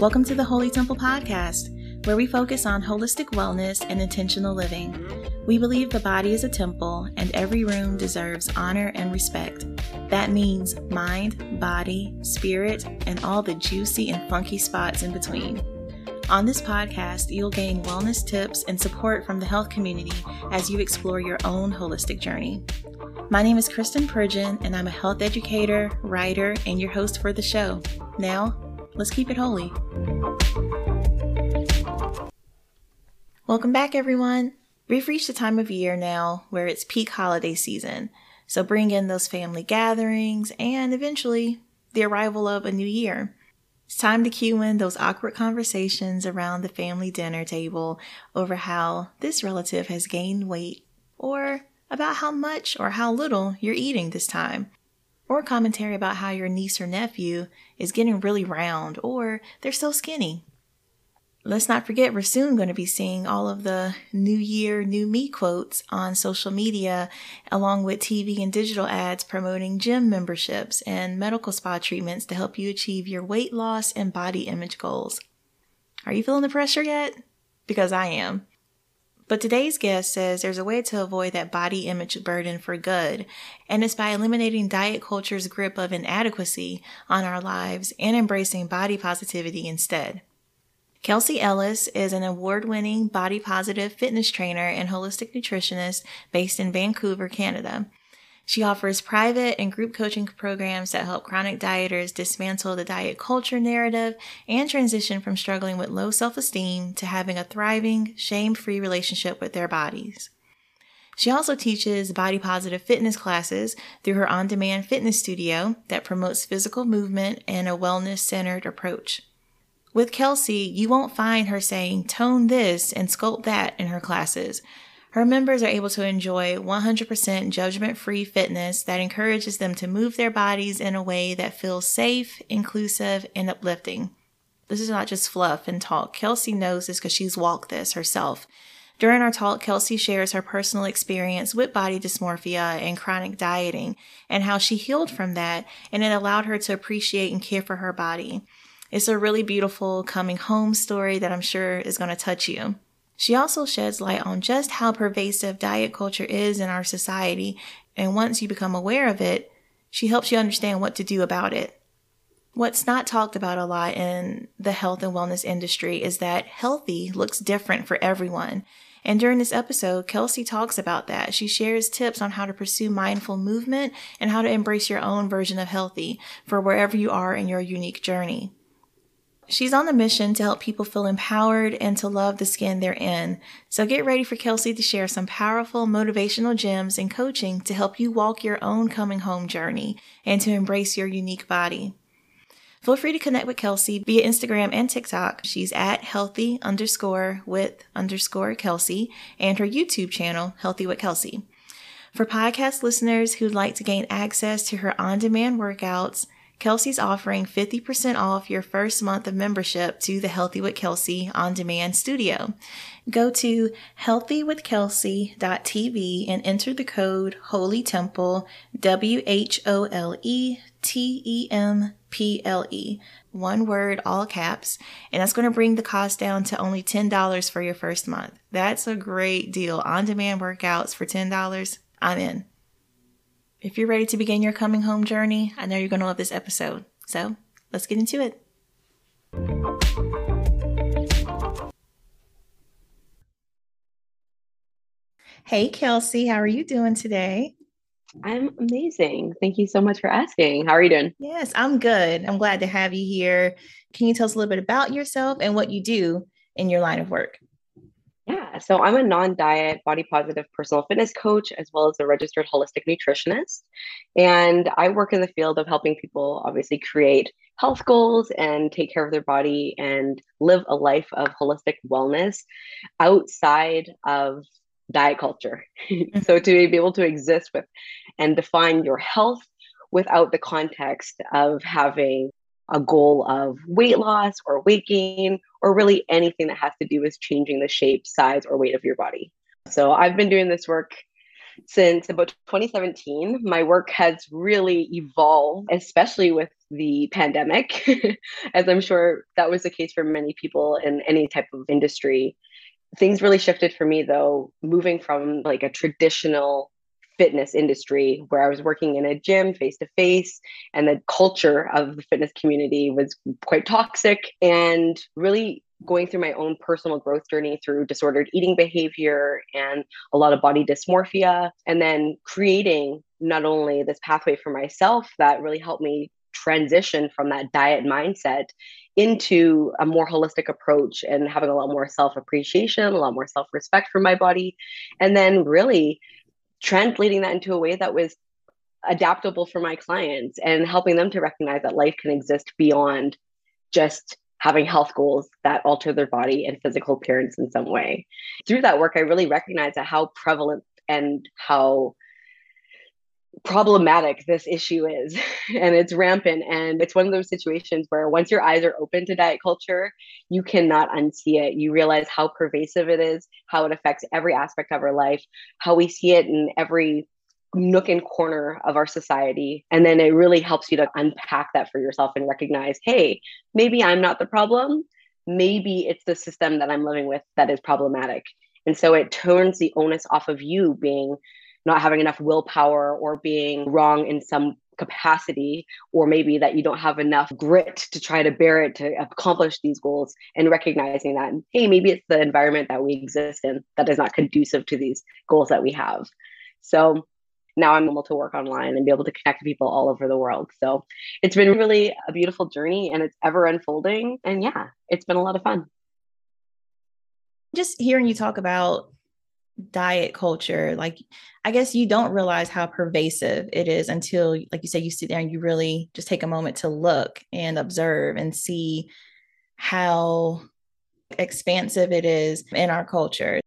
Welcome to the Holy Temple Podcast, where we focus on holistic wellness and intentional living. We believe the body is a temple and every room deserves honor and respect. That means mind, body, spirit, and all the juicy and funky spots in between. On this podcast, you'll gain wellness tips and support from the health community as you explore your own holistic journey. My name is Kristen Pridgen, and I'm a health educator, writer, and your host for the show. Now, let's keep it holy. Welcome back, everyone. We've reached a time of year now where it's peak holiday season. So bring in those family gatherings and eventually the arrival of a new year. It's time to cue in those awkward conversations around the family dinner table over how this relative has gained weight, or about how much or how little you're eating this time, or commentary about how your niece or nephew is getting really round or they're so skinny. Let's not forget we're soon going to be seeing all of the new year, new me quotes on social media, along with TV and digital ads promoting gym memberships and medical spa treatments to help you achieve your weight loss and body image goals. Are you feeling the pressure yet? Because I am. But today's guest says there's a way to avoid that body image burden for good, and it's by eliminating diet culture's grip of inadequacy on our lives and embracing body positivity instead. Kelsey Ellis is an award-winning body positive fitness trainer and holistic nutritionist based in Vancouver, Canada. She offers private and group coaching programs that help chronic dieters dismantle the diet culture narrative and transition from struggling with low self-esteem to having a thriving, shame-free relationship with their bodies. She also teaches body positive fitness classes through her on-demand fitness studio that promotes physical movement and a wellness-centered approach. With Kelsey, you won't find her saying, "Tone this and sculpt that" in her classes. Her members are able to enjoy 100% judgment-free fitness that encourages them to move their bodies in a way that feels safe, inclusive, and uplifting. This is not just fluff and talk. Kelsey knows this because she's walked this herself. During our talk, Kelsey shares her personal experience with body dysmorphia and chronic dieting and how she healed from that, and it allowed her to appreciate and care for her body. It's a really beautiful coming home story that I'm sure is going to touch you. She also sheds light on just how pervasive diet culture is in our society, and once you become aware of it, she helps you understand what to do about it. What's not talked about a lot in the health and wellness industry is that healthy looks different for everyone. And during this episode, Kelsey talks about that. She shares tips on how to pursue mindful movement and how to embrace your own version of healthy for wherever you are in your unique journey. She's on a mission to help people feel empowered and to love the skin they're in. So get ready for Kelsey to share some powerful motivational gems and coaching to help you walk your own coming home journey and to embrace your unique body. Feel free to connect with Kelsey via Instagram and TikTok. She's at healthy_with_Kelsey and her YouTube channel, Healthy with Kelsey. For podcast listeners who'd like to gain access to her on-demand workouts, Kelsey's offering 50% off your first month of membership to the Healthy with Kelsey on-demand studio. Go to healthywithkelsey.tv and enter the code HOLYTEMPLE, WHOLETEMPLE, one word, all caps, and that's going to bring the cost down to only $10 for your first month. That's a great deal. On-demand workouts for $10. I'm in. If you're ready to begin your coming home journey, I know you're going to love this episode. So let's get into it. Hey, Kelsey, how are you doing today? I'm amazing. Thank you so much for asking. How are you doing? Yes, I'm good. I'm glad to have you here. Can you tell us a little bit about yourself and what you do in your line of work? Yeah, so I'm a non-diet, body-positive personal fitness coach, as well as a registered holistic nutritionist. And I work in the field of helping people obviously create health goals and take care of their body and live a life of holistic wellness outside of diet culture. So to be able to exist with and define your health without the context of having a goal of weight loss or weight gain, or really anything that has to do with changing the shape, size, or weight of your body. So I've been doing this work since about 2017. My work has really evolved, especially with the pandemic, as I'm sure that was the case for many people in any type of industry. Things really shifted for me, though, moving from like a traditional fitness industry where I was working in a gym face-to-face, and the culture of the fitness community was quite toxic, and really going through my own personal growth journey through disordered eating behavior and a lot of body dysmorphia, and then creating not only this pathway for myself that really helped me transition from that diet mindset into a more holistic approach and having a lot more self-appreciation, a lot more self-respect for my body, and then really translating that into a way that was adaptable for my clients and helping them to recognize that life can exist beyond just having health goals that alter their body and physical appearance in some way. Through that work, I really recognized that how prevalent and how problematic this issue is, and it's rampant. And it's one of those situations where once your eyes are open to diet culture, you cannot unsee it. You realize how pervasive it is, how it affects every aspect of our life, how we see it in every nook and corner of our society. And then it really helps you to unpack that for yourself and recognize, hey, maybe I'm not the problem. Maybe it's the system that I'm living with that is problematic. And so it turns the onus off of you being not having enough willpower or being wrong in some capacity, or maybe that you don't have enough grit to try to bear it to accomplish these goals, and recognizing that, hey, maybe it's the environment that we exist in that is not conducive to these goals that we have. So now I'm able to work online and be able to connect to people all over the world. So it's been really a beautiful journey, and it's ever unfolding. And yeah, it's been a lot of fun. Just hearing you talk about diet culture, like, I guess you don't realize how pervasive it is until, like you said, you sit there and you really just take a moment to look and observe and see how expansive it is in our culture.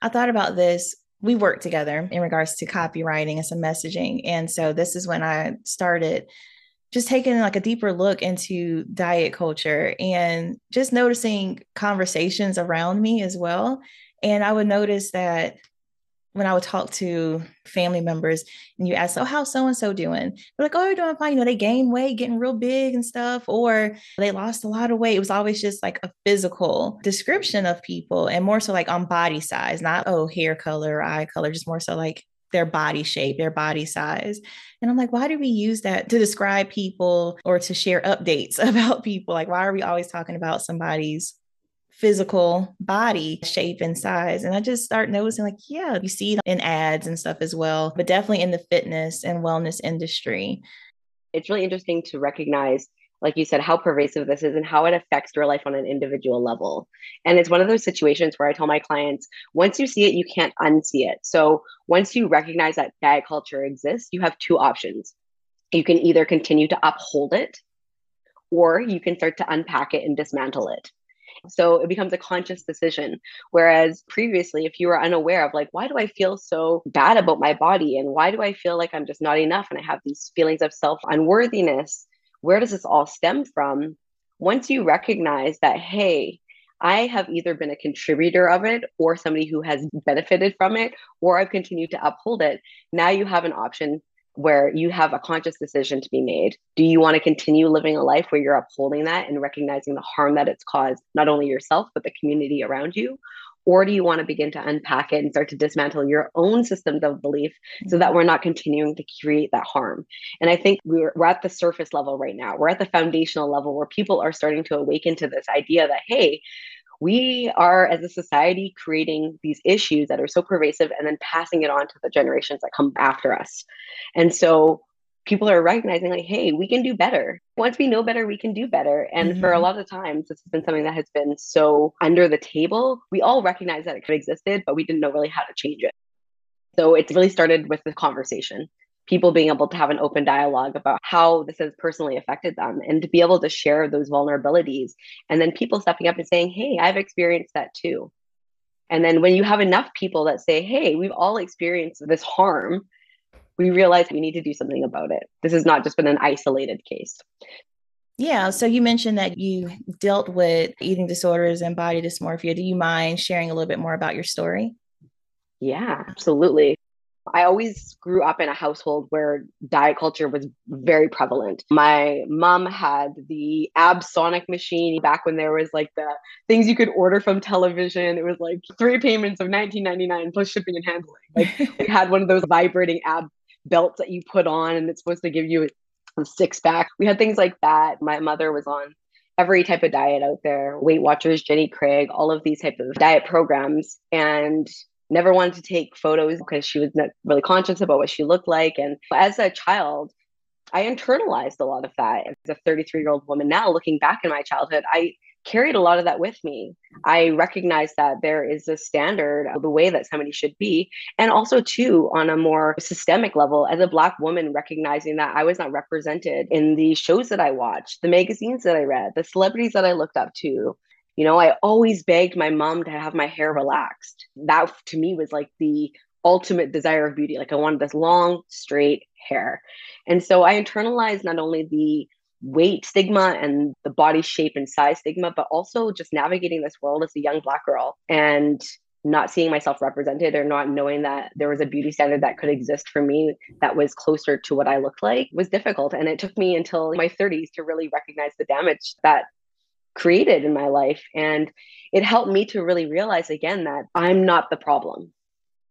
I thought about this. We worked together in regards to copywriting and some messaging. And so this is when I started just taking like a deeper look into diet culture and just noticing conversations around me as well. And I would notice that when I would talk to family members and you ask, oh, how's so-and-so doing? They're like, oh, they're doing fine. You know, they gained weight, getting real big and stuff, or they lost a lot of weight. It was always just like a physical description of people, and more so like on body size, not, oh, hair color, or eye color, just more so like their body shape, their body size. And I'm like, why do we use that to describe people or to share updates about people? Like, why are we always talking about somebody's physical body shape and size? And I just start noticing, like, yeah, you see it in ads and stuff as well, but definitely in the fitness and wellness industry. It's really interesting to recognize, like you said, how pervasive this is and how it affects your life on an individual level. And it's one of those situations where I tell my clients, once you see it, you can't unsee it. So once you recognize that diet culture exists, you have two options. You can either continue to uphold it, or you can start to unpack it and dismantle it. So it becomes a conscious decision. Whereas previously, if you were unaware of, like, why do I feel so bad about my body? And why do I feel like I'm just not enough? And I have these feelings of self-unworthiness. Where does this all stem from? Once you recognize that, hey, I have either been a contributor of it or somebody who has benefited from it, or I've continued to uphold it. Now you have an option where you have a conscious decision to be made. Do you want to continue living a life where you're upholding that and recognizing the harm that it's caused, not only yourself, but the community around you? Or do you want to begin to unpack it and start to dismantle your own systems of belief so that we're not continuing to create that harm? And I think we're at the surface level right now. We're at the foundational level where people are starting to awaken to this idea that, hey, we are, as a society, creating these issues that are so pervasive and then passing it on to the generations that come after us. And so people are recognizing, like, hey, we can do better. Once we know better, we can do better. And for a lot of times, this has been something that has been so under the table. We all recognize that it could have existed, but we didn't know really how to change it. So it's really started with the conversation. People being able to have an open dialogue about how this has personally affected them and to be able to share those vulnerabilities. And then people stepping up and saying, hey, I've experienced that too. And then when you have enough people that say, hey, we've all experienced this harm, we realize we need to do something about it. This has not just been an isolated case. Yeah. So you mentioned that you dealt with eating disorders and body dysmorphia. Do you mind sharing a little bit more about your story? Yeah, absolutely. I always grew up in a household where diet culture was very prevalent. My mom had the Absonic machine back when there was like the things you could order from television. It was like 3 payments of $19.99 plus shipping and handling. Like it had one of those vibrating ab belts that you put on and it's supposed to give you a 6-pack. We had things like that. My mother was on every type of diet out there, Weight Watchers, Jenny Craig, all of these type of diet programs, and never wanted to take photos because she was not really conscious about what she looked like. And as a child, I internalized a lot of that. As a 33-year-old woman now, looking back in my childhood, I carried a lot of that with me. I recognize that there is a standard of the way that somebody should be. And also too, on a more systemic level, as a Black woman, recognizing that I was not represented in the shows that I watched, the magazines that I read, the celebrities that I looked up to. You know, I always begged my mom to have my hair relaxed. That to me was like the ultimate desire of beauty. Like I wanted this long, straight hair. And so I internalized not only the weight stigma and the body shape and size stigma, but also just navigating this world as a young Black girl and not seeing myself represented or not knowing that there was a beauty standard that could exist for me that was closer to what I looked like was difficult. And it took me until my 30s to really recognize the damage that created in my life. And it helped me to really realize again that I'm not the problem.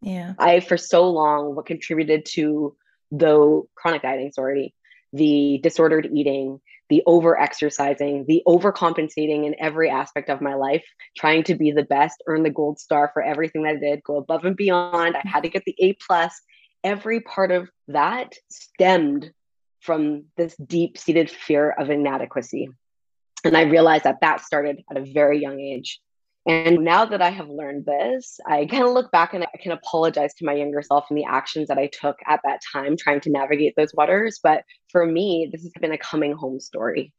Yeah. For so long, what contributed to the chronic diet anxiety, the disordered eating, the over-exercising, the overcompensating in every aspect of my life, trying to be the best, earn the gold star for everything that I did, go above and beyond. I had to get the A+. Every part of that stemmed from this deep-seated fear of inadequacy. And I realized that that started at a very young age. And now that I have learned this, I kind of look back and I can apologize to my younger self and the actions that I took at that time, trying to navigate those waters. But for me, this has been a coming home story.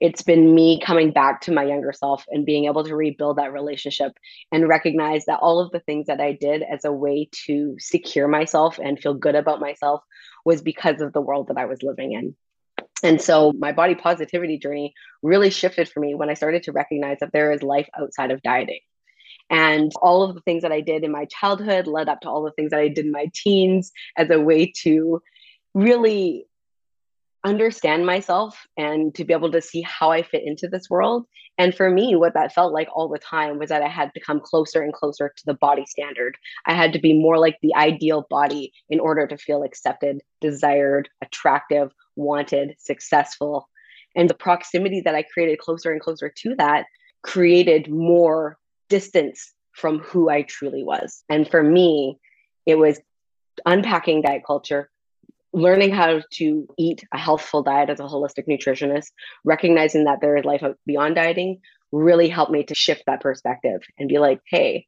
It's been me coming back to my younger self and being able to rebuild that relationship and recognize that all of the things that I did as a way to secure myself and feel good about myself was because of the world that I was living in. And so my body positivity journey really shifted for me when I started to recognize that there is life outside of dieting. And all of the things that I did in my childhood led up to all the things that I did in my teens as a way to really understand myself and to be able to see how I fit into this world. And for me, what that felt like all the time was that I had to come closer and closer to the body standard. I had to be more like the ideal body in order to feel accepted, desired, attractive, wanted, successful. And the proximity that I created closer and closer to that created more distance from who I truly was. And for me, it was unpacking diet culture, learning how to eat a healthful diet as a holistic nutritionist, recognizing that there is life beyond dieting, really helped me to shift that perspective and be like, hey,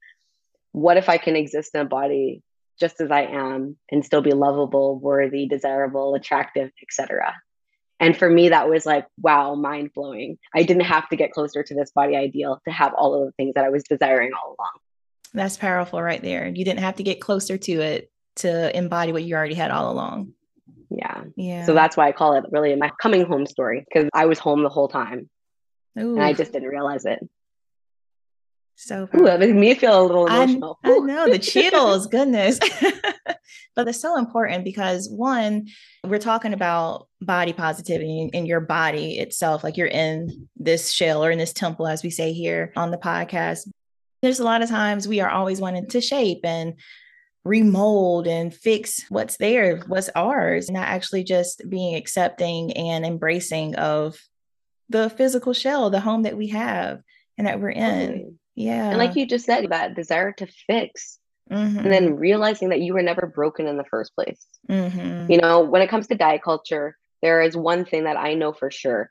what if I can exist in a body just as I am and still be lovable, worthy, desirable, attractive, etc. And for me, that was like, wow, mind blowing. I didn't have to get closer to this body ideal to have all of the things that I was desiring all along. That's powerful right there. You didn't have to get closer to it to embody what you already had all along. Yeah. So that's why I call it really my coming home story, because I was home the whole time. Ooh. And I just didn't realize it. So ooh, that makes me feel a little emotional. I know, the chills, goodness. But it's so important because one, we're talking about body positivity and your body itself, like you're in this shell or in this temple, as we say here on the podcast. There's a lot of times we are always wanting to shape and remold and fix what's there, what's ours, not actually just being accepting and embracing of the physical shell, the home that we have and that we're in. Mm-hmm. Yeah. And like you just said, that desire to fix, mm-hmm. and then realizing that you were never broken in the first place. Mm-hmm. You know, when it comes to diet culture, there is one thing that I know for sure.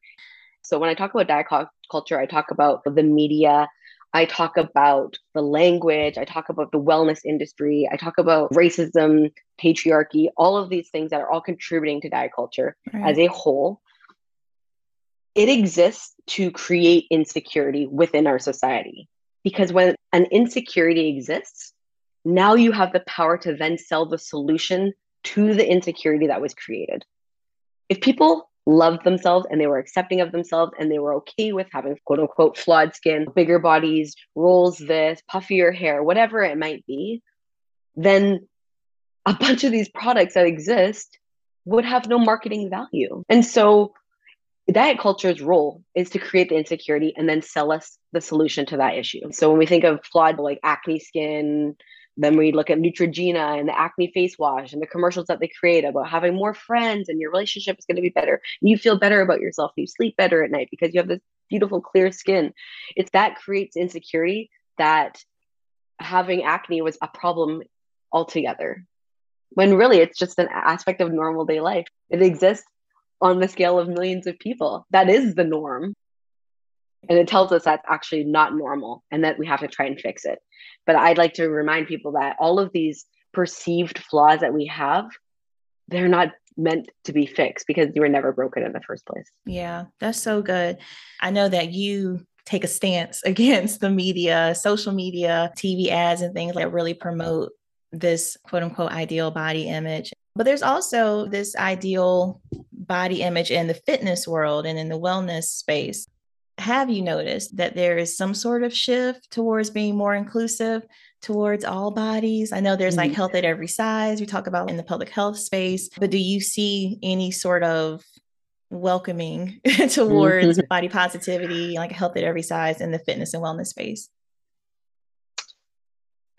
So when I talk about diet culture, I talk about the media, I talk about the language, I talk about the wellness industry, I talk about racism, patriarchy, all of these things that are all contributing to diet culture as a whole. It exists to create insecurity within our society, because when an insecurity exists, now you have the power to then sell the solution to the insecurity that was created. If people loved themselves and they were accepting of themselves and they were okay with having quote unquote flawed skin, bigger bodies, rolls this, puffier hair, whatever it might be, then a bunch of these products that exist would have no marketing value. And so diet culture's role is to create the insecurity and then sell us the solution to that issue. So when we think of flawed like acne skin, then we look at Neutrogena and the acne face wash and the commercials that they create about having more friends and your relationship is going to be better. You feel better about yourself. You sleep better at night because you have this beautiful, clear skin. It's that creates insecurity that having acne was a problem altogether, when really it's just an aspect of normal day life. It exists on the scale of millions of people. That is the norm. And it tells us that's actually not normal and that we have to try and fix it. But I'd like to remind people that all of these perceived flaws that we have, they're not meant to be fixed because you were never broken in the first place. Yeah, that's so good. I know that you take a stance against the media, social media, TV ads and things that really promote this quote unquote ideal body image. But there's also this ideal body image in the fitness world and in the wellness space. Have you noticed that there is some sort of shift towards being more inclusive towards all bodies? I know there's like health at every size we talk about in the public health space, but do you see any sort of welcoming towards body positivity, like health at every size in the fitness and wellness space?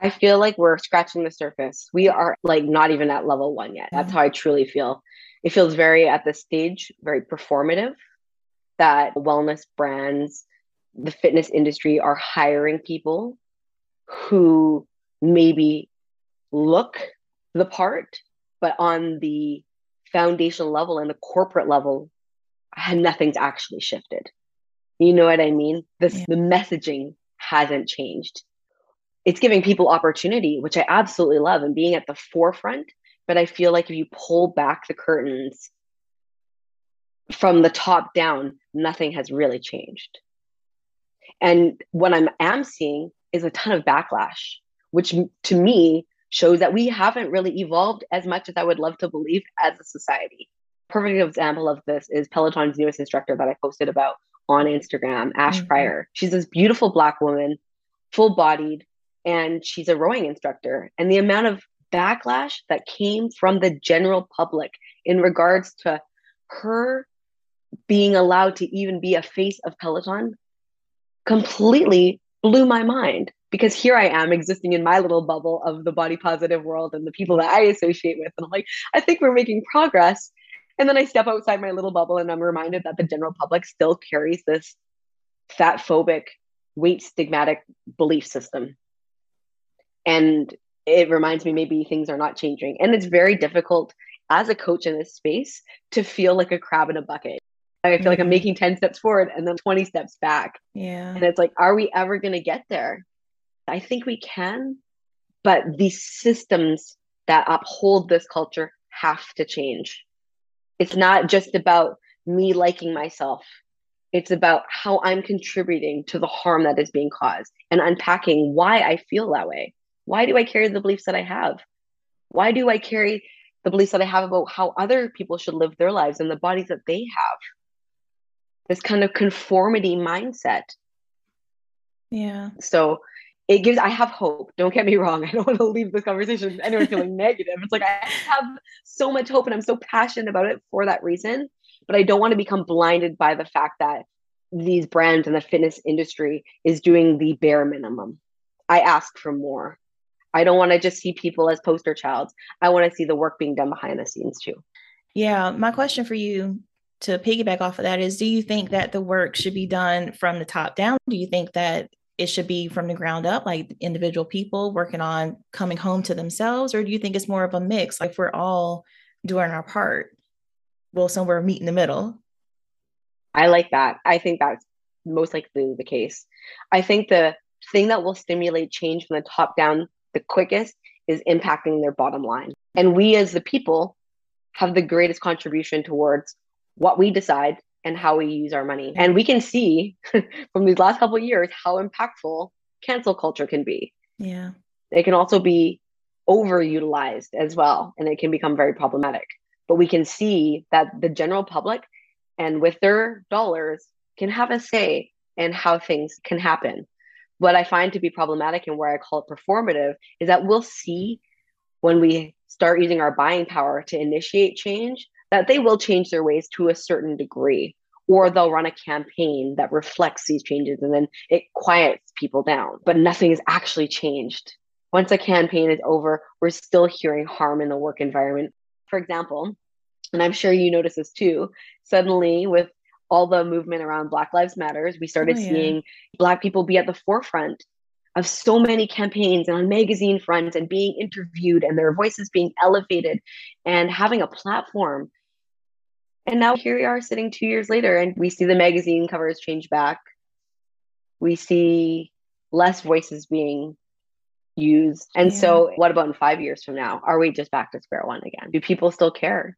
I feel like we're scratching the surface. We are like not even at level one yet. That's how I truly feel. It feels very at this stage, very performative, that wellness brands, the fitness industry are hiring people who maybe look the part, but on the foundational level and the corporate level, nothing's actually shifted. You know what I mean? The messaging hasn't changed. It's giving people opportunity, which I absolutely love, and being at the forefront. But I feel like if you pull back the curtains from the top down, nothing has really changed. And what I am seeing is a ton of backlash, which to me shows that we haven't really evolved as much as I would love to believe as a society. Perfect example of this is Peloton's newest instructor that I posted about on Instagram, Ash Pryor. She's this beautiful Black woman, full-bodied, and she's a rowing instructor. And the amount of backlash that came from the general public in regards to her being allowed to even be a face of Peloton completely blew my mind, because here I am existing in my little bubble of the body positive world and the people that I associate with. And I'm like, I think we're making progress. And then I step outside my little bubble and I'm reminded that the general public still carries this fat phobic, weight stigmatic belief system. And it reminds me maybe things are not changing. And it's very difficult as a coach in this space to feel like a crab in a bucket. I feel like I'm making 10 steps forward and then 20 steps back. Yeah. And it's like, are we ever going to get there? I think we can, but these systems that uphold this culture have to change. It's not just about me liking myself. It's about how I'm contributing to the harm that is being caused and unpacking why I feel that way. Why do I carry the beliefs that I have? Why do I carry the beliefs that I have about how other people should live their lives and the bodies that they have? This kind of conformity mindset. Yeah. So it gives, I have hope. Don't get me wrong. I don't want to leave this conversation with anyone feeling negative. It's like, I have so much hope and I'm so passionate about it for that reason, but I don't want to become blinded by the fact that these brands and the fitness industry is doing the bare minimum. I ask for more. I don't want to just see people as poster childs. I want to see the work being done behind the scenes too. Yeah. My question for you to piggyback off of that is, do you think that the work should be done from the top down? Do you think that it should be from the ground up, like individual people working on coming home to themselves? Or do you think it's more of a mix? Like, we're all doing our part, we'll somewhere meet in the middle. I like that. I think that's most likely the case. I think the thing that will stimulate change from the top down the quickest is impacting their bottom line. And we as the people have the greatest contribution towards what we decide and how we use our money. And we can see from these last couple of years how impactful cancel culture can be. Yeah. It can also be overutilized as well, and it can become very problematic. But we can see that the general public, and with their dollars, can have a say in how things can happen. What I find to be problematic, and where I call it performative, is that we'll see when we start using our buying power to initiate change, that they will change their ways to a certain degree, or they'll run a campaign that reflects these changes, and then it quiets people down. But nothing is actually changed. Once a campaign is over, we're still hearing harm in the work environment. For example, and I'm sure you notice this too, suddenly with all the movement around Black Lives Matter, we started seeing Black people be at the forefront of so many campaigns and on magazine fronts and being interviewed and their voices being elevated and having a platform. And now here we are sitting 2 years later and we see the magazine covers change back. We see less voices being used. And so what about in 5 years from now? Are we just back to square one again? Do people still care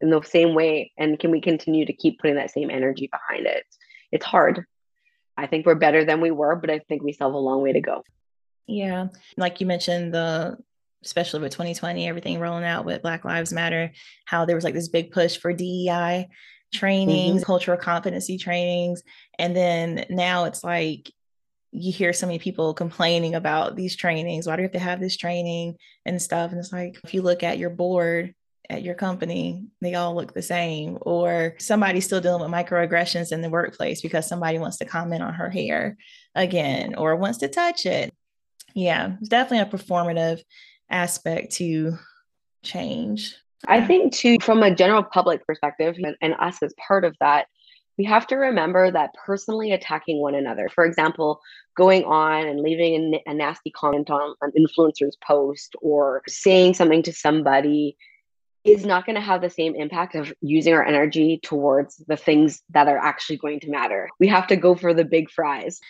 in the same way? And can we continue to keep putting that same energy behind it? It's hard. I think we're better than we were, but I think we still have a long way to go. Yeah. Like you mentioned, especially with 2020, everything rolling out with Black Lives Matter, how there was like this big push for DEI trainings, cultural competency trainings. And then now it's like, you hear so many people complaining about these trainings. Why do you have to have this training and stuff? And it's like, if you look at your board at your company, they all look the same, or somebody's still dealing with microaggressions in the workplace because somebody wants to comment on her hair again, or wants to touch it. Yeah. It's definitely a performative aspect to change. I think too, from a general public perspective and us as part of that, we have to remember that personally attacking one another, for example, going on and leaving a nasty comment on an influencer's post or saying something to somebody is not going to have the same impact of using our energy towards the things that are actually going to matter. We have to go for the big fries.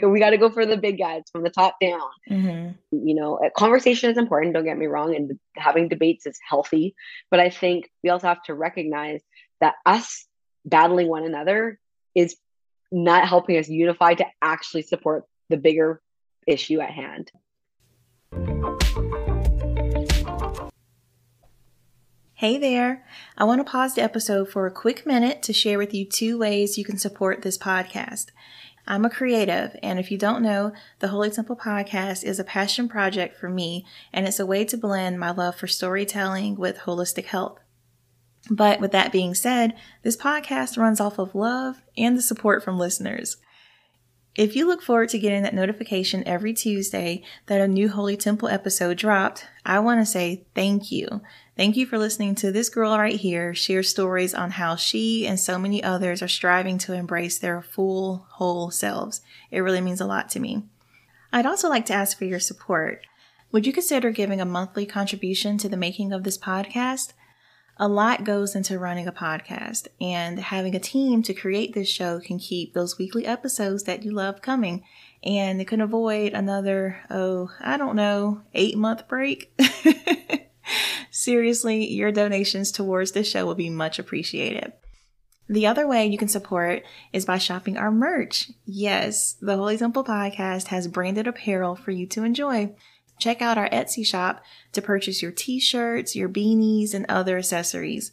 We got to go for the big guys from the top down. You know, a conversation is important, don't get me wrong, and having debates is healthy. But I think we also have to recognize that us battling one another is not helping us unify to actually support the bigger issue at hand. Hey there. I want to pause the episode for a quick minute to share with you 2 ways you can support this podcast. I'm a creative, and if you don't know, the Holy Temple Podcast is a passion project for me, and it's a way to blend my love for storytelling with holistic health. But with that being said, this podcast runs off of love and the support from listeners. If you look forward to getting that notification every Tuesday that a new Holy Temple episode dropped, I want to say thank you. Thank you for listening to this girl right here share stories on how she and so many others are striving to embrace their full, whole selves. It really means a lot to me. I'd also like to ask for your support. Would you consider giving a monthly contribution to the making of this podcast? A lot goes into running a podcast, and having a team to create this show can keep those weekly episodes that you love coming, and it can avoid another, 8-month break. Seriously, your donations towards this show will be much appreciated. The other way you can support is by shopping our merch. Yes, the Holy Temple Podcast has branded apparel for you to enjoy. Check out our Etsy shop to purchase your t-shirts, your beanies, and other accessories.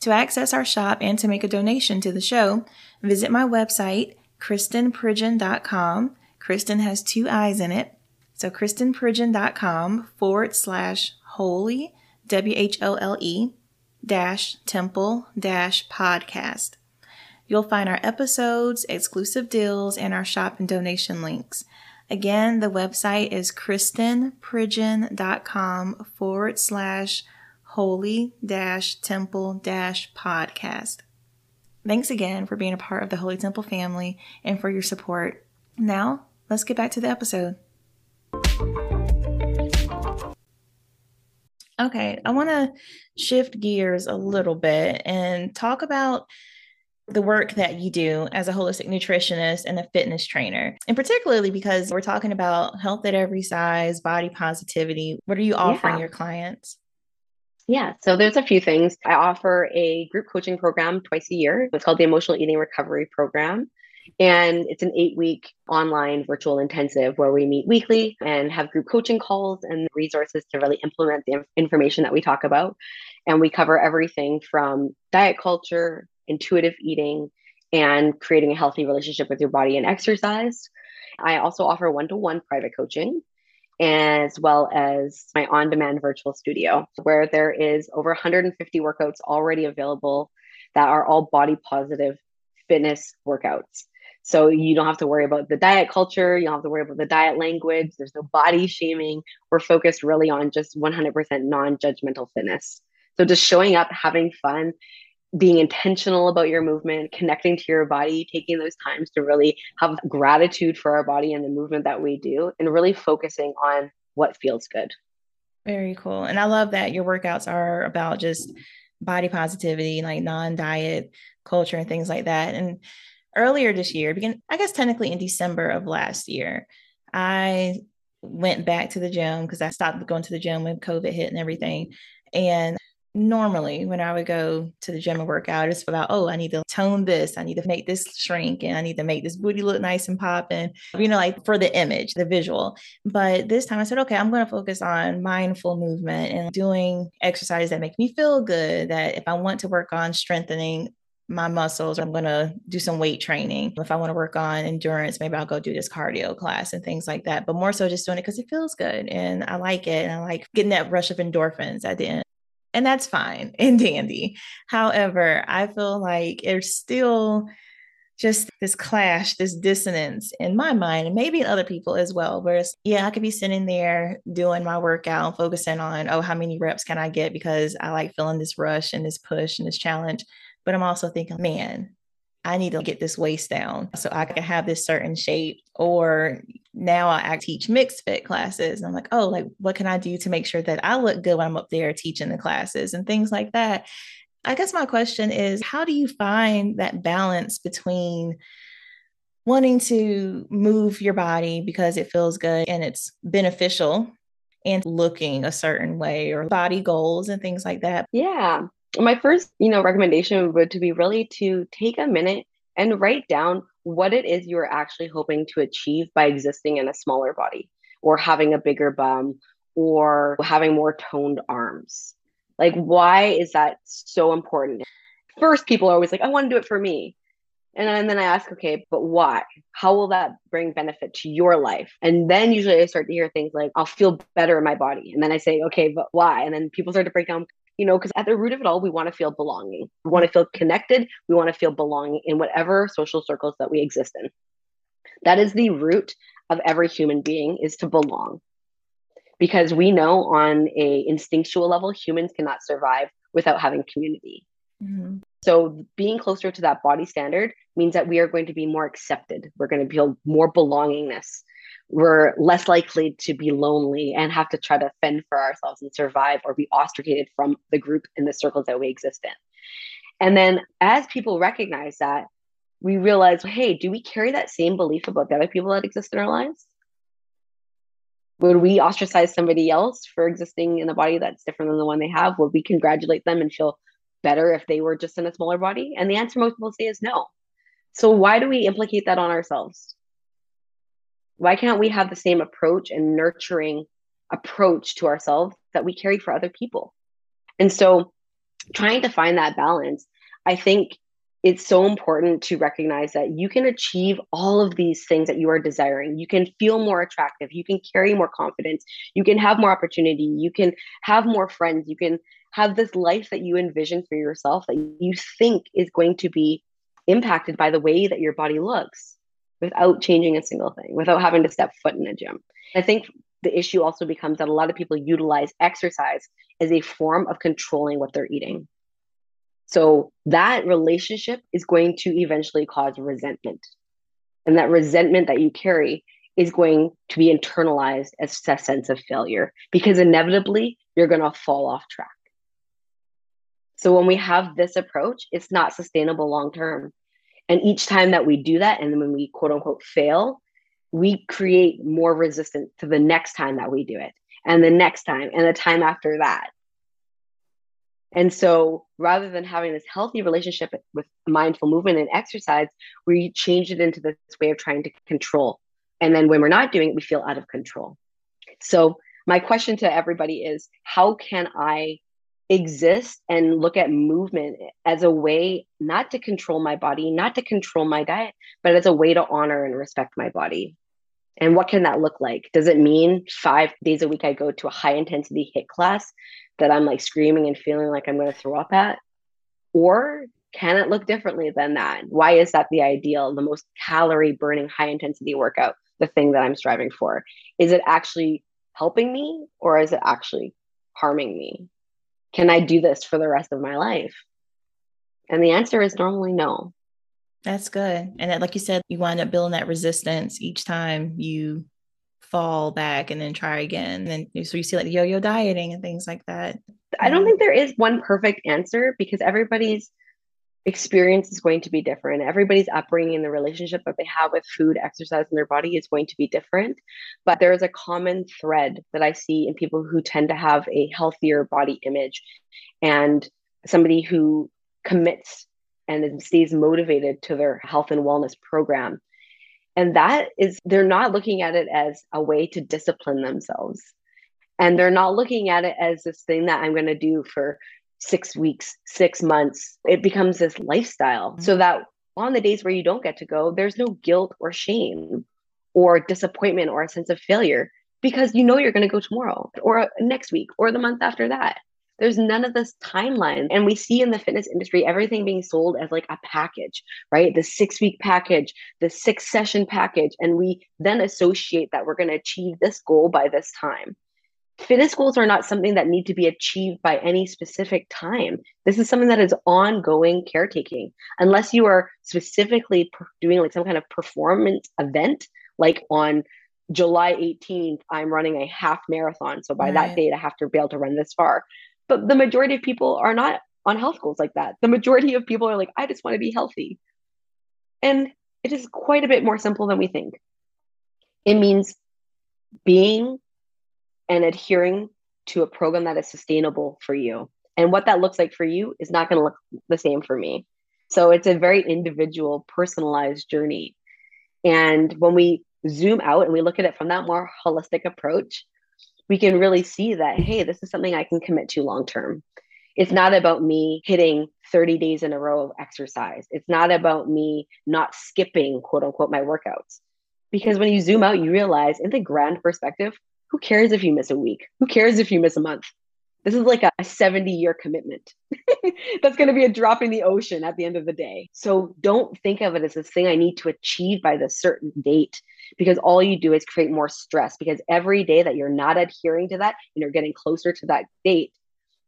To access our shop and to make a donation to the show, visit my website, KristenPridgen.com. Kristen has 2 I's in it. So KristenPridgen.com/holy, WHOLE, -temple-podcast. You'll find our episodes, exclusive deals, and our shop and donation links. Again, the website is KristenPridgen.com/holy-temple-podcast. Thanks again for being a part of the Holy Temple family and for your support. Now, let's get back to the episode. Okay, I want to shift gears a little bit and talk about the work that you do as a holistic nutritionist and a fitness trainer, and particularly because we're talking about health at every size, body positivity. What are you offering your clients? Yeah, so there's a few things. I offer a group coaching program twice a year. It's called the Emotional Eating Recovery Program. And it's an 8-week online virtual intensive where we meet weekly and have group coaching calls and resources to really implement the information that we talk about. And we cover everything from diet culture, intuitive eating, and creating a healthy relationship with your body and exercise. I also offer one-to-one private coaching. as well as my on-demand virtual studio, where there is over 150 workouts already available that are all body positive fitness workouts. So you don't have to worry about the diet culture. You don't have to worry about the diet language. There's no body shaming. We're focused really on just 100% non-judgmental fitness. So just showing up, having fun, being intentional about your movement, connecting to your body, taking those times to really have gratitude for our body and the movement that we do, and really focusing on what feels good. Very cool. And I love that your workouts are about just body positivity, like non-diet culture and things like that. And earlier this year, I guess technically in December of last year, I went back to the gym because I stopped going to the gym when COVID hit and everything. And normally when I would go to the gym and work out, it's about, I need to tone this. I need to make this shrink and I need to make this booty look nice and pop. And, like for the image, the visual. But this time I said, okay, I'm going to focus on mindful movement and doing exercises that make me feel good. That if I want to work on strengthening my muscles, I'm going to do some weight training. If I want to work on endurance, maybe I'll go do this cardio class and things like that. But more so just doing it because it feels good. And I like it. And I like getting that rush of endorphins at the end. And that's fine and dandy. However, I feel like there's still just this clash, this dissonance in my mind, and maybe in other people as well, where it's, I could be sitting there doing my workout, focusing on, how many reps can I get? Because I like feeling this rush and this push and this challenge. But I'm also thinking, man, I need to get this waist down so I can have this certain shape. Or now I teach mixed fit classes. And I'm like, what can I do to make sure that I look good when I'm up there teaching the classes and things like that? I guess my question is, how do you find that balance between wanting to move your body because it feels good and it's beneficial and looking a certain way or body goals and things like that? Yeah. My first, recommendation would be really to take a minute and write down what it is you're actually hoping to achieve by existing in a smaller body or having a bigger bum or having more toned arms. Like, why is that so important? First, people are always like, I want to do it for me. And then I ask, okay, but why? How will that bring benefit to your life? And then usually I start to hear things like, I'll feel better in my body. And then I say, okay, but why? And then people start to break down. Because at the root of it all, we want to feel belonging. We want to feel connected. We want to feel belonging in whatever social circles that we exist in. That is the root of every human being, is to belong. Because we know on a instinctual level, humans cannot survive without having community. Mm-hmm. So being closer to that body standard means that we are going to be more accepted. We're going to feel more belongingness. We're less likely to be lonely and have to try to fend for ourselves and survive or be ostracated from the group in the circles that we exist in. And then as people recognize that, we realize, hey, do we carry that same belief about the other people that exist in our lives? Would we ostracize somebody else for existing in a body that's different than the one they have? Would we congratulate them and feel better if they were just in a smaller body? And the answer most people say is no. So why do we implicate that on ourselves? Why can't we have the same approach and nurturing approach to ourselves that we carry for other people? And so trying to find that balance, I think it's so important to recognize that you can achieve all of these things that you are desiring. You can feel more attractive. You can carry more confidence. You can have more opportunity. You can have more friends. You can have this life that you envision for yourself that you think is going to be impacted by the way that your body looks, without changing a single thing, without having to step foot in a gym. I think the issue also becomes that a lot of people utilize exercise as a form of controlling what they're eating. So that relationship is going to eventually cause resentment. And that resentment that you carry is going to be internalized as a sense of failure, because inevitably you're going to fall off track. So when we have this approach, it's not sustainable long-term. And each time that we do that, and then when we quote unquote fail, we create more resistance to the next time that we do it, and the next time, and the time after that. And so rather than having this healthy relationship with mindful movement and exercise, we change it into this way of trying to control. And then when we're not doing it, we feel out of control. So my question to everybody is, how can I exist and look at movement as a way not to control my body, not to control my diet, but as a way to honor and respect my body And what can that look like? Does it mean 5 days a week I go to a high intensity HIIT class that I'm like screaming and feeling like I'm going to throw up at? Or can it look differently than that? Why is that the ideal, the most calorie burning high intensity workout, the thing that I'm striving for? Is it actually helping me or is it actually harming me? Can I do this for the rest of my life? And the answer is normally no. That's good. And that, like you said, you wind up building that resistance each time you fall back and then try again. And then, so you see like the yo-yo dieting and things like that. I don't think there is one perfect answer because everybody's experience is going to be different. Everybody's upbringing and the relationship that they have with food, exercise, and their body is going to be different. But there is a common thread that I see in people who tend to have a healthier body image and somebody who commits and stays motivated to their health and wellness program. And that is, they're not looking at it as a way to discipline themselves. And they're not looking at it as this thing that I'm going to do for 6 weeks, 6 months. It becomes this lifestyle. Mm-hmm. So that on the days where you don't get to go, there's no guilt or shame or disappointment or a sense of failure because you know you're going to go tomorrow or next week or the month after that. There's none of this timeline. And we see in the fitness industry, everything being sold as like a package, right? The 6 week package, the 6 session package. And we then associate that we're going to achieve this goal by this time. Fitness goals are not something that need to be achieved by any specific time. This is something that is ongoing caretaking. Unless you are specifically doing like some kind of performance event, like on July 18th, I'm running a half marathon. So by right. that date, I have to be able to run this far. But the majority of people are not on health goals like that. The majority of people are like, I just want to be healthy. And it is quite a bit more simple than we think. It means being and adhering to a program that is sustainable for you. And what that looks like for you is not going to look the same for me. So it's a very individual, personalized journey. And when we zoom out and we look at it from that more holistic approach, we can really see that, hey, this is something I can commit to long-term. It's not about me hitting 30 days in a row of exercise. It's not about me not skipping, quote unquote, my workouts. Because when you zoom out, you realize in the grand perspective, who cares if you miss a week? Who cares if you miss a month? This is like a 70-year commitment. That's going to be a drop in the ocean at the end of the day. So don't think of it as this thing I need to achieve by this certain date, because all you do is create more stress, because every day that you're not adhering to that and you're getting closer to that date,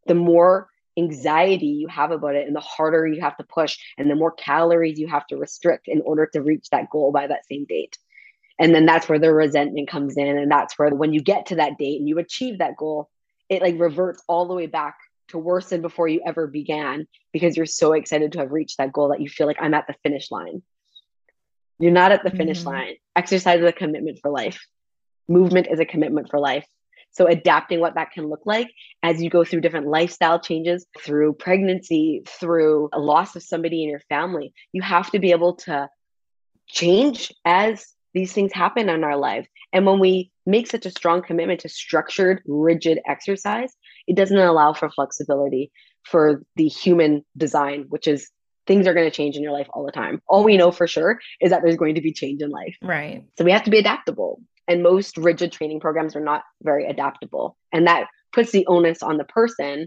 the more anxiety you have about it and the harder you have to push and the more calories you have to restrict in order to reach that goal by that same date. And then that's where the resentment comes in. And that's where when you get to that date and you achieve that goal, it like reverts all the way back to worse than before you ever began, because you're so excited to have reached that goal that you feel like I'm at the finish line. You're not at the finish mm-hmm. line. Exercise is a commitment for life. Movement is a commitment for life. So adapting what that can look like as you go through different lifestyle changes, through pregnancy, through a loss of somebody in your family, you have to be able to change as these things happen in our lives. And when we make such a strong commitment to structured, rigid exercise, it doesn't allow for flexibility for the human design, which is things are going to change in your life all the time. All we know for sure is that there's going to be change in life. Right. So we have to be adaptable. And most rigid training programs are not very adaptable. And that puts the onus on the person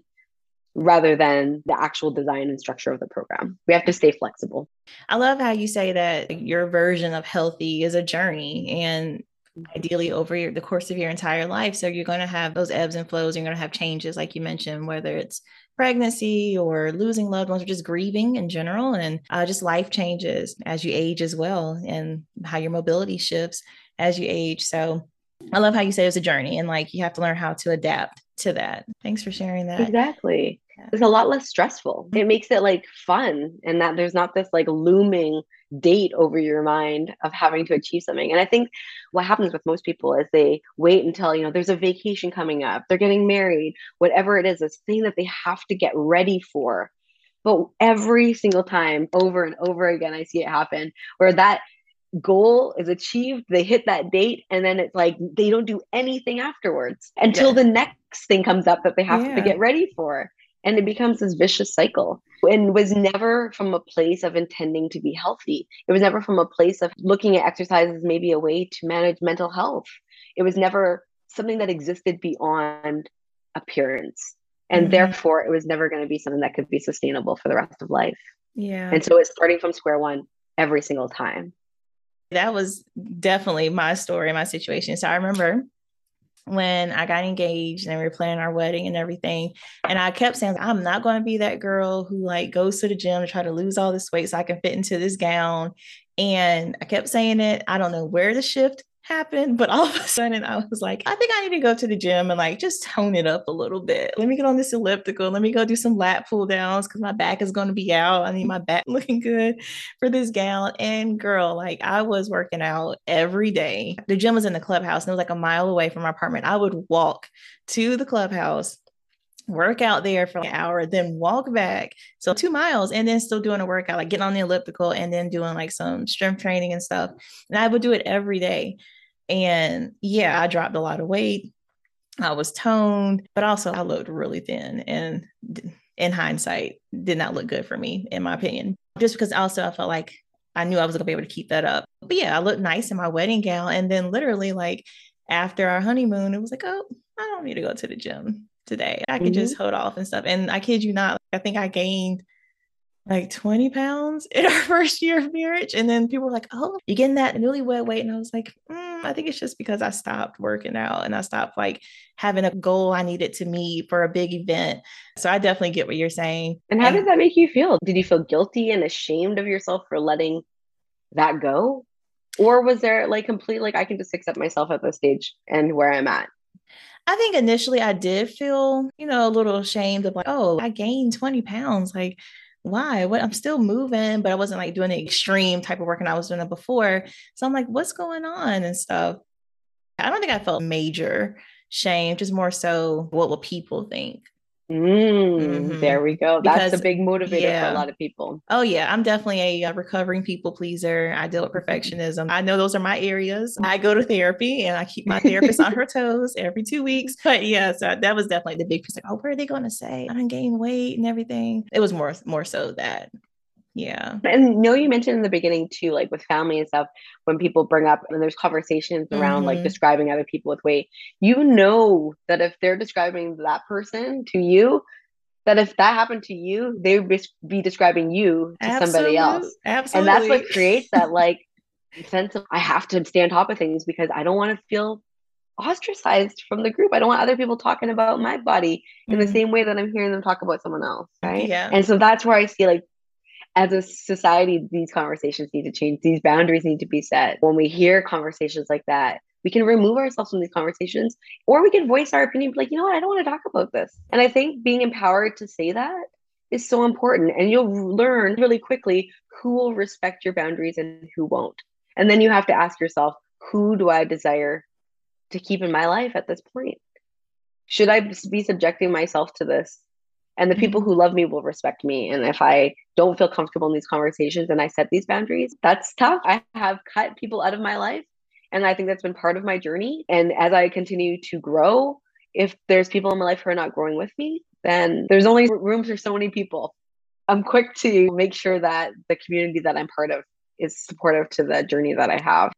rather than the actual design and structure of the program. We have to stay flexible. I love how you say that your version of healthy is a journey, and ideally over the course of your entire life. So you're going to have those ebbs and flows. You're going to have changes, like you mentioned, whether it's pregnancy or losing loved ones or just grieving in general, and just life changes as you age as well, and how your mobility shifts as you age. So I love how you say it's a journey, and like you have to learn how to adapt to that. Thanks for sharing that. Exactly. Yeah. It's a lot less stressful. It makes it like fun, and that there's not this like looming date over your mind of having to achieve something. And I think what happens with most people is they wait until, you know, there's a vacation coming up, they're getting married, whatever it is, this thing that they have to get ready for. But every single time, over and over again, I see it happen where that goal is achieved, they hit that date, and then it's like they don't do anything afterwards until the next thing comes up that they have to get ready for. And it becomes this vicious cycle, and was never from a place of intending to be healthy. It was never from a place of looking at exercise as maybe a way to manage mental health. It was never something that existed beyond appearance. And therefore, it was never going to be something that could be sustainable for the rest of life. Yeah. And so it's starting from square one every single time. That was definitely my story, my situation. So I remember when I got engaged and we were planning our wedding and everything. And I kept saying, I'm not going to be that girl who like goes to the gym to try to lose all this weight so I can fit into this gown. And I kept saying it. I don't know where the shift happened, but all of a sudden I was like, I think I need to go to the gym and like, just tone it up a little bit. Let me get on this elliptical. Let me go do some lat pull downs. Cause my back is going to be out. I need my back looking good for this gown. And girl, like I was working out every day. The gym was in the clubhouse and it was like a mile away from my apartment. I would walk to the clubhouse, work out there for like an hour, then walk back. So 2 miles and then still doing a workout, like getting on the elliptical and then doing like some strength training and stuff. And I would do it every day. And yeah, I dropped a lot of weight. I was toned, but also I looked really thin, and in hindsight did not look good for me, in my opinion, just because also I felt like I knew I was going to be able to keep that up. But yeah, I looked nice in my wedding gown. And then literally like after our honeymoon, it was like, oh, I don't need to go to the gym today. I could just hold off and stuff. And I kid you not, I think I gained like 20 pounds in our first year of marriage. And then people were like, oh, you're getting that newlywed weight. And I was like, I think it's just because I stopped working out and I stopped like having a goal I needed to meet for a big event. So I definitely get what you're saying. And how did that make you feel? Did you feel guilty and ashamed of yourself for letting that go? Or was there like complete, like I can just accept myself at this stage and where I'm at? I think initially I did feel, you know, a little ashamed of like, oh, I gained 20 pounds. Like, why? What? I'm still moving, but I wasn't like doing the extreme type of work and I was doing it before. So I'm like, what's going on and stuff. I don't think I felt major shame, just more so what will people think? There we go. That's a big motivator for a lot of people. Oh yeah. I'm definitely a recovering people pleaser. I deal with perfectionism. I know those are my areas. I go to therapy and I keep my therapist on her toes every 2 weeks. But yeah, so that was definitely the big piece. Like, oh, what are they going to say? I done gained weight and everything. It was more so that. Yeah. And no, you mentioned in the beginning too, like with family and stuff, when people bring up and there's conversations around like describing other people with weight, you know, that if they're describing that person to you, that if that happened to you, they would be describing you to somebody else. Absolutely. And that's what creates that like sense of, I have to stay on top of things because I don't want to feel ostracized from the group. I don't want other people talking about my body in the same way that I'm hearing them talk about someone else. Right. Yeah. And so that's where I see like, as a society, these conversations need to change. These boundaries need to be set. When we hear conversations like that, we can remove ourselves from these conversations, or we can voice our opinion, like, you know what, I don't want to talk about this. And I think being empowered to say that is so important. And you'll learn really quickly who will respect your boundaries and who won't. And then you have to ask yourself, who do I desire to keep in my life at this point? Should I be subjecting myself to this? And the people who love me will respect me. And if I don't feel comfortable in these conversations and I set these boundaries, that's tough. I have cut people out of my life. And I think that's been part of my journey. And as I continue to grow, if there's people in my life who are not growing with me, then there's only room for so many people. I'm quick to make sure that the community that I'm part of is supportive to the journey that I have.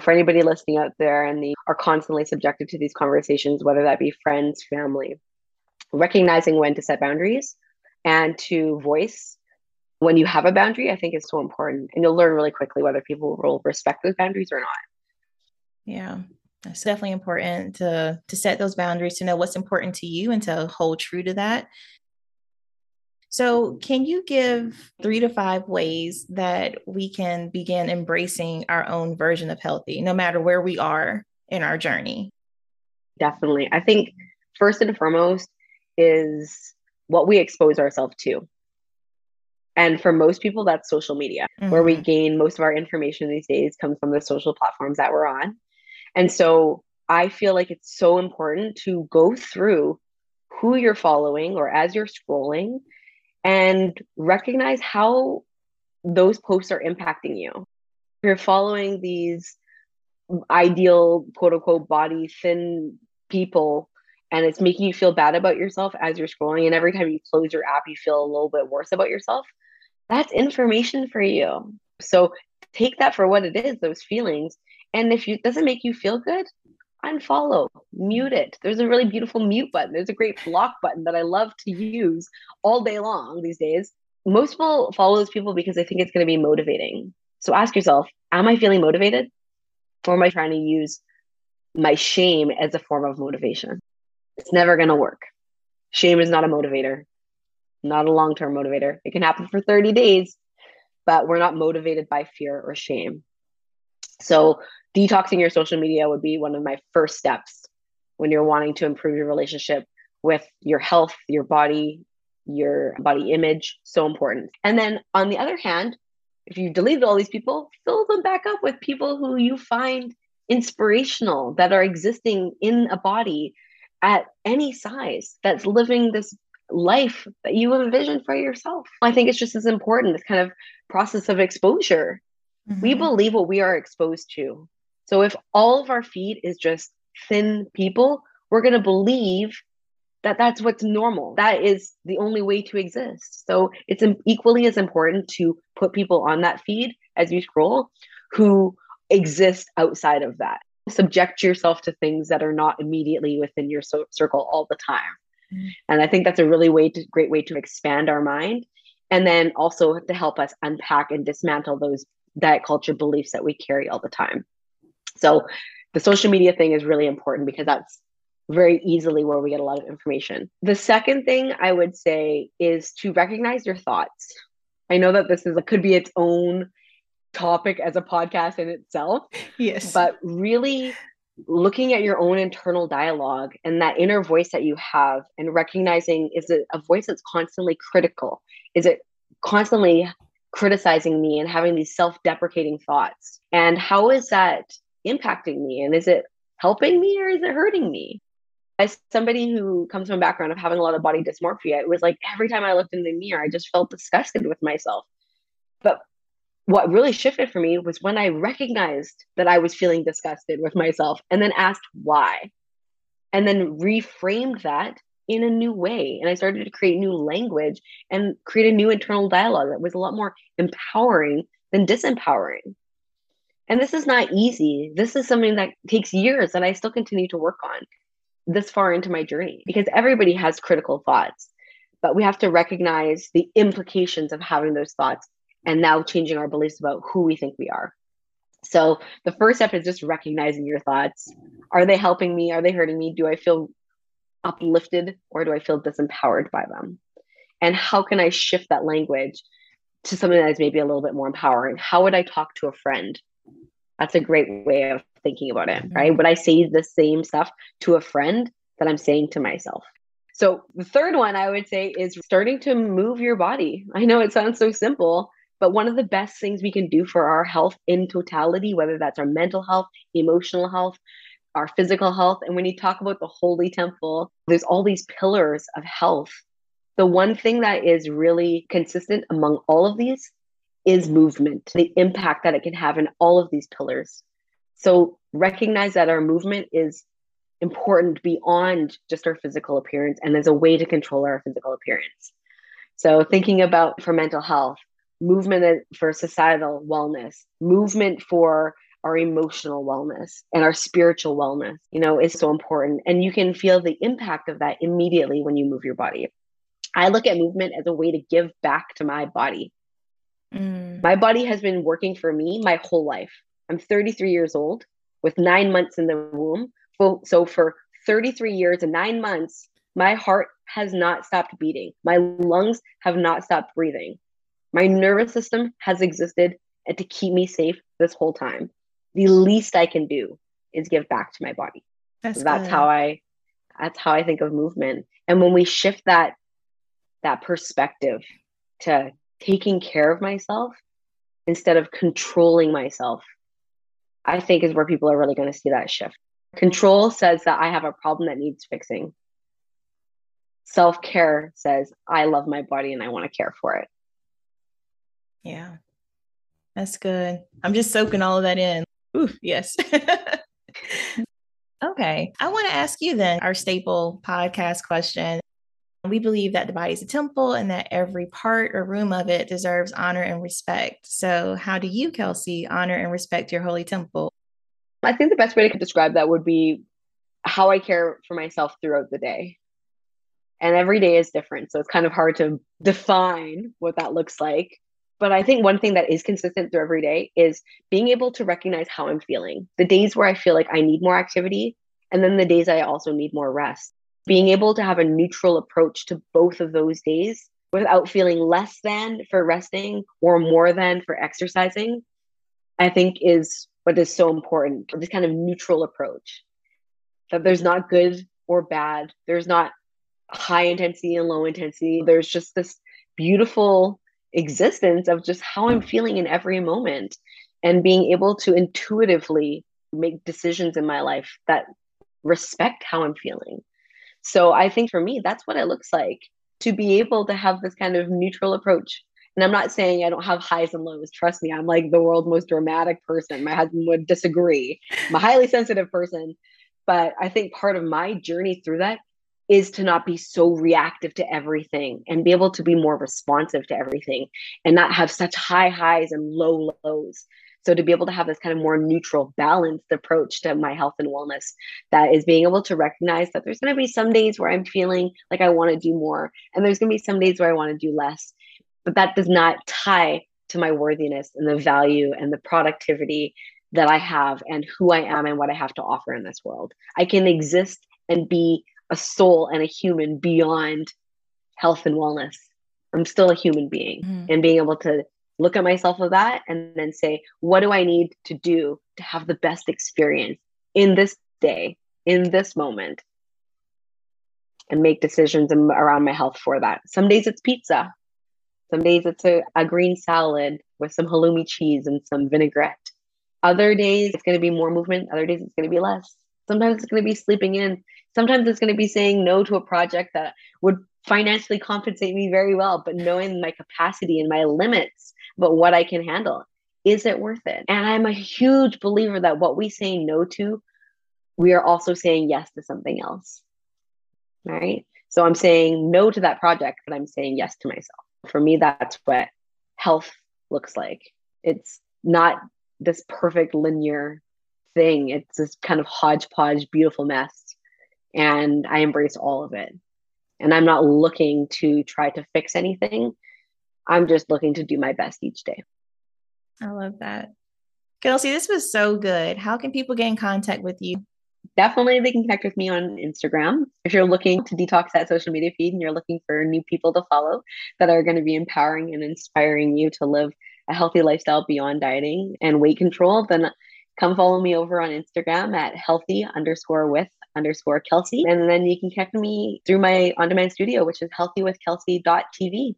For anybody listening out there and they are constantly subjected to these conversations, whether that be friends, family, recognizing when to set boundaries and to voice when you have a boundary, I think is so important. And you'll learn really quickly whether people will respect those boundaries or not. Yeah, it's definitely important to set those boundaries, to know what's important to you and to hold true to that. So can you give 3 to 5 ways that we can begin embracing our own version of healthy, no matter where we are in our journey? Definitely. I think first and foremost, is what we expose ourselves to. And for most people, that's social media, where we gain most of our information these days comes from the social platforms that we're on. And so I feel like it's so important to go through who you're following or as you're scrolling and recognize how those posts are impacting you. If you're following these ideal, quote unquote, body thin people, and it's making you feel bad about yourself as you're scrolling. And every time you close your app, you feel a little bit worse about yourself. That's information for you. So take that for what it is, those feelings. And if it doesn't make you feel good, unfollow, mute it. There's a really beautiful mute button. There's a great block button that I love to use all day long these days. Most people follow those people because they think it's going to be motivating. So ask yourself, am I feeling motivated? Or am I trying to use my shame as a form of motivation? It's never going to work. Shame is not a motivator, not a long-term motivator. It can happen for 30 days, but we're not motivated by fear or shame. So detoxing your social media would be one of my first steps when you're wanting to improve your relationship with your health, your body image, so important. And then on the other hand, if you deleted all these people, fill them back up with people who you find inspirational, that are existing in a body at any size, that's living this life that you have envisioned for yourself. I think it's just as important, this kind of process of exposure. Mm-hmm. We believe what we are exposed to. So if all of our feed is just thin people, we're going to believe that that's what's normal. That is the only way to exist. So it's equally as important to put people on that feed as you scroll who exist outside of that. Subject yourself to things that are not immediately within your circle all the time. Mm-hmm. And I think that's a really great way to expand our mind. And then also to help us unpack and dismantle those diet culture beliefs that we carry all the time. So the social media thing is really important because that's very easily where we get a lot of information. The second thing I would say is to recognize your thoughts. I know that this could be its own topic as a podcast in itself. Yes. But really looking at your own internal dialogue and that inner voice that you have and recognizing, is it a voice that's constantly critical? Is it constantly criticizing me and having these self-deprecating thoughts? And how is that impacting me? And is it helping me or is it hurting me? As somebody who comes from a background of having a lot of body dysmorphia, it was like every time I looked in the mirror, I just felt disgusted with myself. But what really shifted for me was when I recognized that I was feeling disgusted with myself and then asked why, and then reframed that in a new way. And I started to create new language and create a new internal dialogue that was a lot more empowering than disempowering. And this is not easy. This is something that takes years that I still continue to work on this far into my journey, because everybody has critical thoughts, but we have to recognize the implications of having those thoughts and now changing our beliefs about who we think we are. So the first step is just recognizing your thoughts. Are they helping me? Are they hurting me? Do I feel uplifted or do I feel disempowered by them? And how can I shift that language to something that is maybe a little bit more empowering? How would I talk to a friend? That's a great way of thinking about it, right? Would I say the same stuff to a friend that I'm saying to myself? So the third one I would say is starting to move your body. I know it sounds so simple, but one of the best things we can do for our health in totality, whether that's our mental health, emotional health, our physical health. And when you talk about the Holy Temple, there's all these pillars of health. The one thing that is really consistent among all of these is movement, the impact that it can have in all of these pillars. So recognize that our movement is important beyond just our physical appearance and as a way to control our physical appearance. So thinking about for mental health, movement for societal wellness, movement for our emotional wellness and our spiritual wellness, is so important. And you can feel the impact of that immediately when you move your body. I look at movement as a way to give back to my body. Mm. My body has been working for me my whole life. I'm 33 years old with 9 months in the womb. So for 33 years and 9 months, my heart has not stopped beating. My lungs have not stopped breathing. My nervous system has existed and to keep me safe this whole time. The least I can do is give back to my body. That's how I think of movement. And when we shift that perspective to taking care of myself instead of controlling myself, I think is where people are really going to see that shift. Control says that I have a problem that needs fixing. Self-care says I love my body and I want to care for it. Yeah, that's good. I'm just soaking all of that in. Ooh, yes. Okay. I want to ask you then our staple podcast question. We believe that the body is a temple and that every part or room of it deserves honor and respect. So how do you, Kelsey, honor and respect your holy temple? I think the best way to describe that would be how I care for myself throughout the day. And every day is different. So it's kind of hard to define what that looks like. But I think one thing that is consistent through every day is being able to recognize how I'm feeling. The days where I feel like I need more activity, and then the days I also need more rest. Being able to have a neutral approach to both of those days without feeling less than for resting or more than for exercising, I think is what is so important. This kind of neutral approach. That there's not good or bad. There's not high intensity and low intensity. There's just this beautiful existence of just how I'm feeling in every moment and being able to intuitively make decisions in my life that respect how I'm feeling. So I think for me, that's what it looks like to be able to have this kind of neutral approach. And I'm not saying I don't have highs and lows. Trust me, I'm like the world's most dramatic person. My husband would disagree. I'm a highly sensitive person. But I think part of my journey through that is to not be so reactive to everything and be able to be more responsive to everything and not have such high highs and low lows. So to be able to have this kind of more neutral, balanced approach to my health and wellness, that is being able to recognize that there's going to be some days where I'm feeling like I want to do more, and there's going to be some days where I want to do less. But that does not tie to my worthiness and the value and the productivity that I have and who I am and what I have to offer in this world. I can exist and be a soul and a human beyond health and wellness. I'm still a human being, and being able to look at myself with that and then say, what do I need to do to have the best experience in this day, in this moment, and make decisions around my health for that. Some days it's pizza. Some days it's a green salad with some halloumi cheese and some vinaigrette. Other days it's going to be more movement. Other days it's going to be less. Sometimes it's going to be sleeping in. Sometimes it's going to be saying no to a project that would financially compensate me very well, but knowing my capacity and my limits, but what I can handle, is it worth it? And I'm a huge believer that what we say no to, we are also saying yes to something else, right? So I'm saying no to that project, but I'm saying yes to myself. For me, that's what health looks like. It's not this perfect linear thing. It's this kind of hodgepodge, beautiful mess. And I embrace all of it. And I'm not looking to try to fix anything. I'm just looking to do my best each day. I love that. Kelsey, this was so good. How can people get in contact with you? Definitely, they can connect with me on Instagram. If you're looking to detox that social media feed and you're looking for new people to follow that are going to be empowering and inspiring you to live a healthy lifestyle beyond dieting and weight control, then come follow me over on Instagram at healthy_with_Kelsey. And then you can connect me through my on-demand studio, which is healthywithkelsey.tv.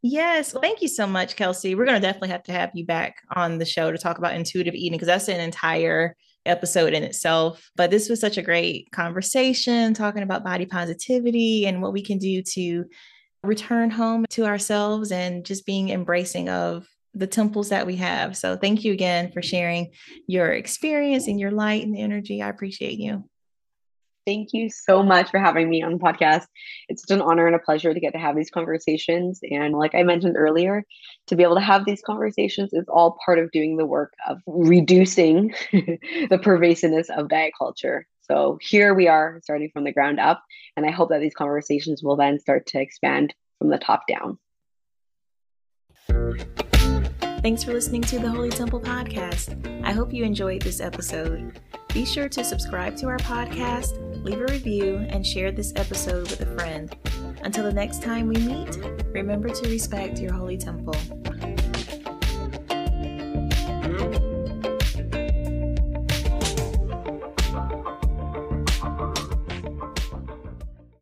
Yes. Well, thank you so much, Kelsey. We're going to definitely have to have you back on the show to talk about intuitive eating, because that's an entire episode in itself. But this was such a great conversation, talking about body positivity and what we can do to return home to ourselves and just being embracing of the temples that we have. So thank you again for sharing your experience and your light and energy. I appreciate you. Thank you so much for having me on the podcast. It's such an honor and a pleasure to get to have these conversations. And like I mentioned earlier, to be able to have these conversations is all part of doing the work of reducing the pervasiveness of diet culture. So here we are starting from the ground up. And I hope that these conversations will then start to expand from the top down. Thanks for listening to the Holy Temple Podcast. I hope you enjoyed this episode. Be sure to subscribe to our podcast, leave a review, and share this episode with a friend. Until the next time we meet, remember to respect your holy temple.